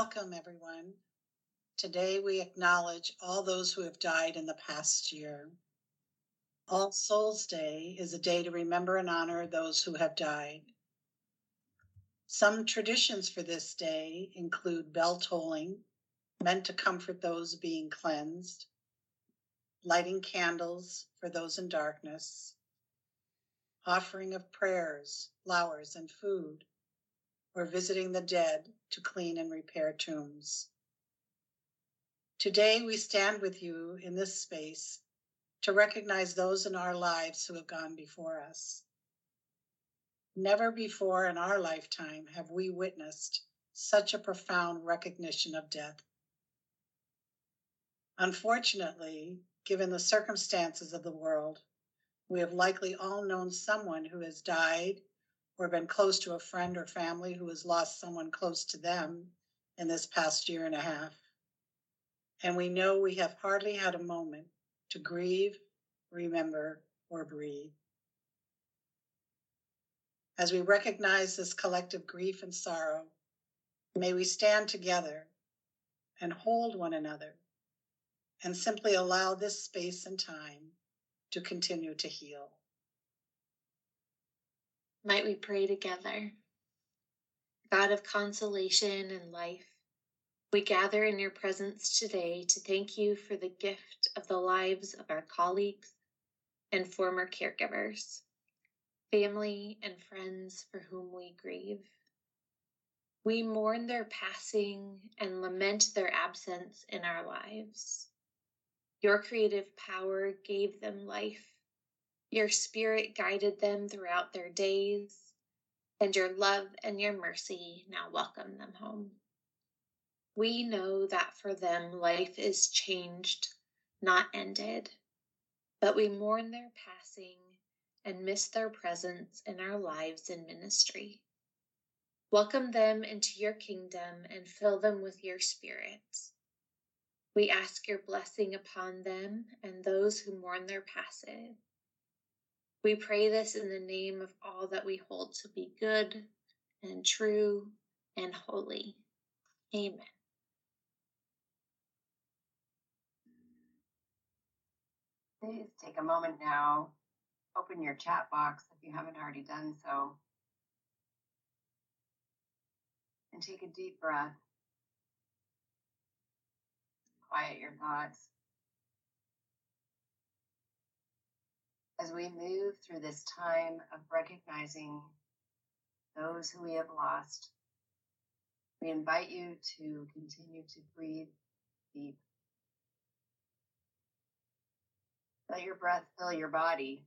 Welcome, everyone. Today we acknowledge all those who have died in the past year. All Souls Day is a day to remember and honor those who have died. Some traditions for this day include bell tolling, meant to comfort those being cleansed, lighting candles for those in darkness, offering of prayers, flowers, and food, or visiting the dead to clean and repair tombs. Today, we stand with you in this space to recognize those in our lives who have gone before us. Never before in our lifetime have we witnessed such a profound recognition of death. Unfortunately, given the circumstances of the world, we have likely all known someone who has died or been close to a friend or family who has lost someone close to them in this past year and a half. And we know we have hardly had a moment to grieve, remember, or breathe. As we recognize this collective grief and sorrow, may we stand together and hold one another and simply allow this space and time to continue to heal. Might we pray together. God of consolation and life, we gather in your presence today to thank you for the gift of the lives of our colleagues and former caregivers, family and friends for whom we grieve. We mourn their passing and lament their absence in our lives. Your creative power gave them life. Your spirit guided them throughout their days, and your love and your mercy now welcome them home. We know that for them, life is changed, not ended, but we mourn their passing and miss their presence in our lives and ministry. Welcome them into your kingdom and fill them with your spirit. We ask your blessing upon them and those who mourn their passing. We pray this in the name of all that we hold to be good and true and holy. Amen. Please take a moment now, open your chat box if you haven't already done so, and take a deep breath. Quiet your thoughts. As we move through this time of recognizing those who we have lost, we invite you to continue to breathe deep. Let your breath fill your body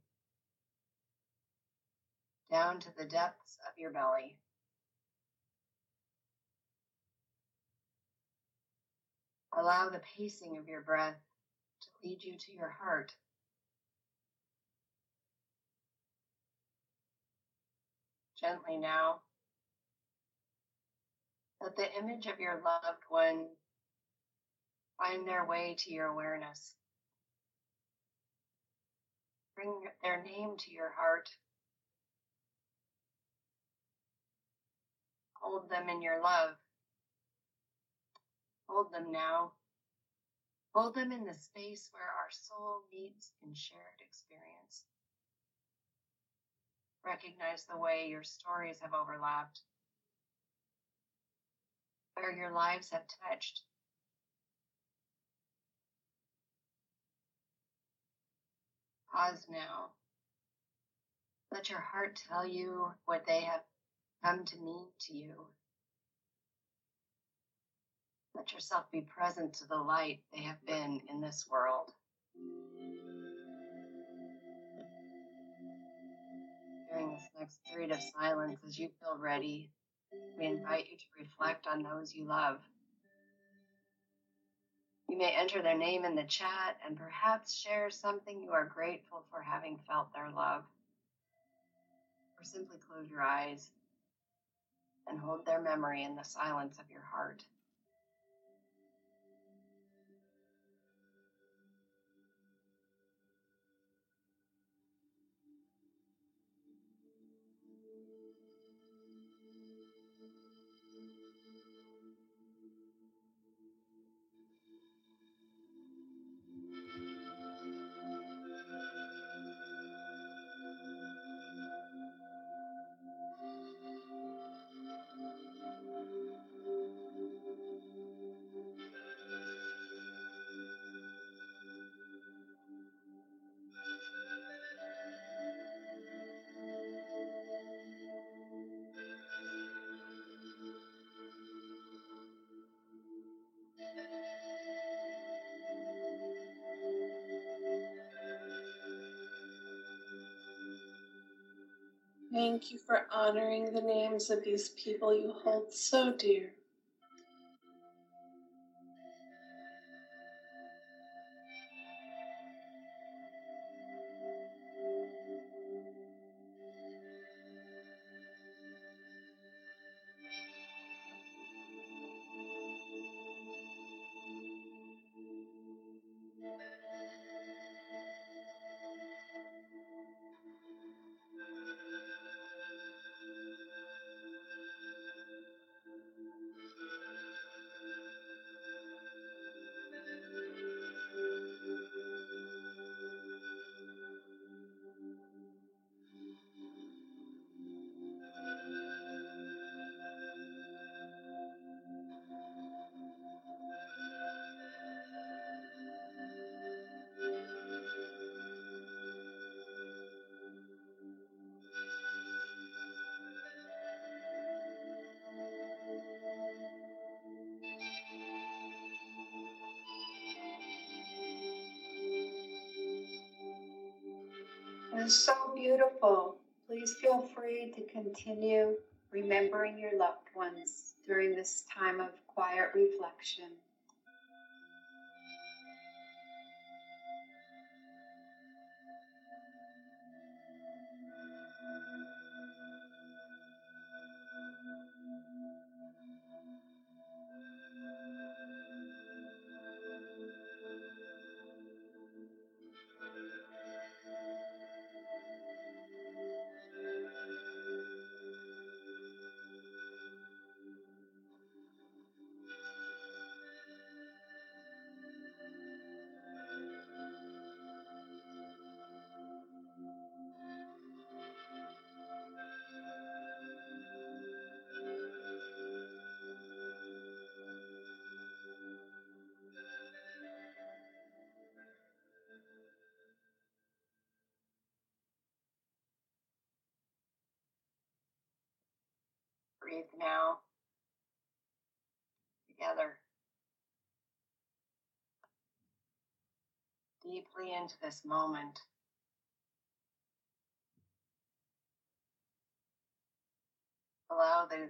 down to the depths of your belly. Allow the pacing of your breath to lead you to your heart. Gently now, let the image of your loved one find their way to your awareness. Bring their name to your heart. Hold them in your love. Hold them now. Hold them in the space where our soul meets in shared experience. Recognize the way your stories have overlapped, where your lives have touched. Pause now. Let your heart tell you what they have come to mean to you. Let yourself be present to the light they have been in this world. During this next period of silence, as you feel ready, we invite you to reflect on those you love. You may enter their name in the chat and perhaps share something you are grateful for having felt their love. Or simply close your eyes and hold their memory in the silence of your heart. Thank you for honoring the names of these people you hold so dear. So beautiful. Please feel free to continue remembering your loved ones during this time of quiet reflection. Breathe now, together, deeply into this moment. Allow the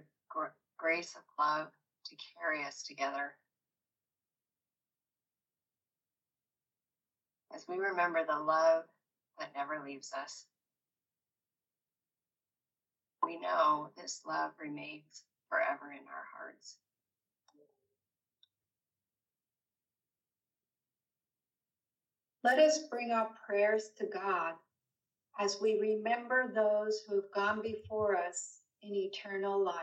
grace of love to carry us together. As we remember the love that never leaves us, we know this love remains forever in our hearts. Let us bring our prayers to God as we remember those who have gone before us in eternal life.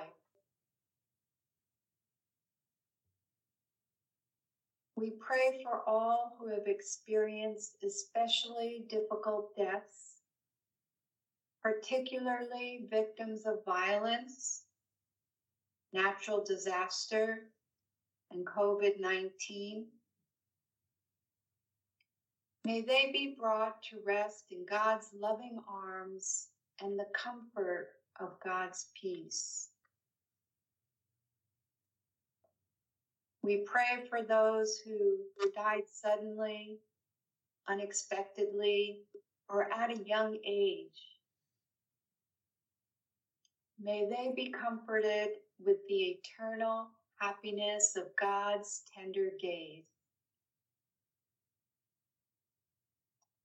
We pray for all who have experienced especially difficult deaths, particularly victims of violence, natural disaster, and COVID-19. May they be brought to rest in God's loving arms and the comfort of God's peace. We pray for those who died suddenly, unexpectedly, or at a young age. May they be comforted with the eternal happiness of God's tender gaze.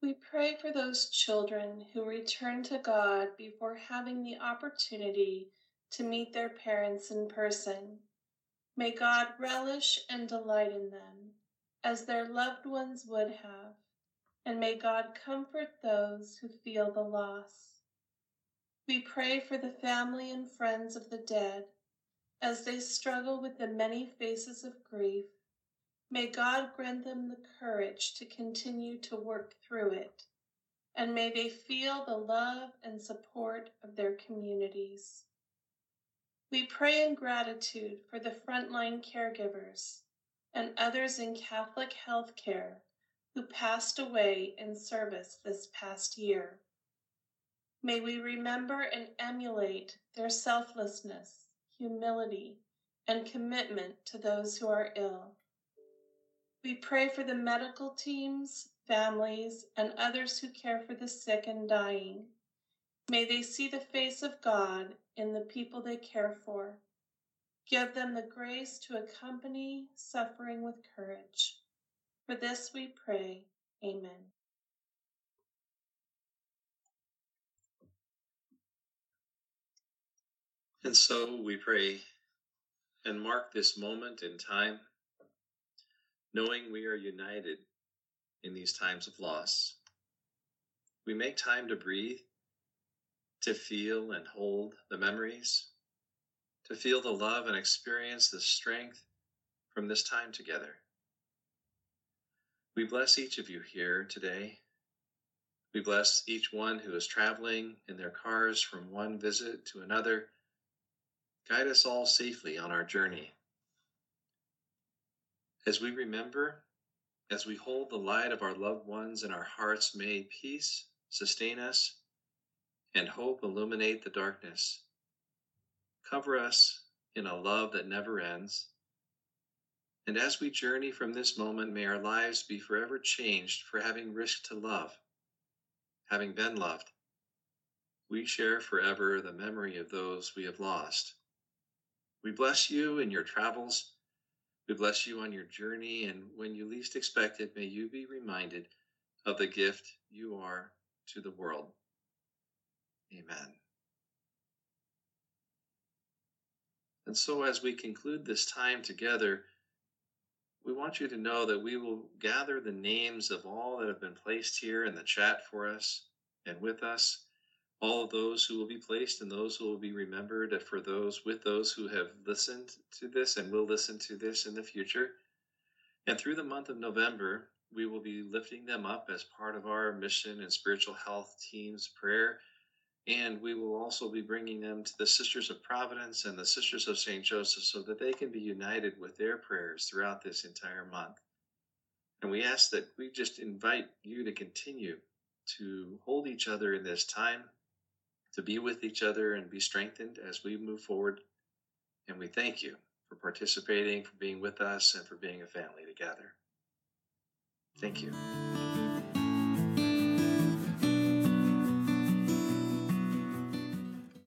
We pray for those children who return to God before having the opportunity to meet their parents in person. May God relish and delight in them, as their loved ones would have, and may God comfort those who feel the loss. We pray for the family and friends of the dead, as they struggle with the many phases of grief, may God grant them the courage to continue to work through it, and may they feel the love and support of their communities. We pray in gratitude for the frontline caregivers and others in Catholic health care who passed away in service this past year. May we remember and emulate their selflessness, humility, and commitment to those who are ill. We pray for the medical teams, families, and others who care for the sick and dying. May they see the face of God in the people they care for. Give them the grace to accompany suffering with courage. For this we pray. Amen. And so we pray and mark this moment in time, knowing we are united in these times of loss. We make time to breathe, to feel and hold the memories, to feel the love and experience the strength from this time together. We bless each of you here today. We bless each one who is traveling in their cars from one visit to another. Guide us all safely on our journey. As we remember, as we hold the light of our loved ones in our hearts, may peace sustain us and hope illuminate the darkness. Cover us in a love that never ends. And as we journey from this moment, may our lives be forever changed for having risked to love, having been loved. We share forever the memory of those we have lost. We bless you in your travels. We bless you on your journey, and when you least expect it, may you be reminded of the gift you are to the world. Amen. And so as we conclude this time together, we want you to know that we will gather the names of all that have been placed here in the chat for us and with us. All of those who will be placed and those who will be remembered for those who have listened to this and will listen to this in the future. And through the month of November, we will be lifting them up as part of our mission and spiritual health team's prayer. And we will also be bringing them to the Sisters of Providence and the Sisters of St. Joseph so that they can be united with their prayers throughout this entire month. And we ask that we just invite you to continue to hold each other in this time, to be with each other and be strengthened as we move forward. And we thank you for participating, for being with us, and for being a family together. Thank you.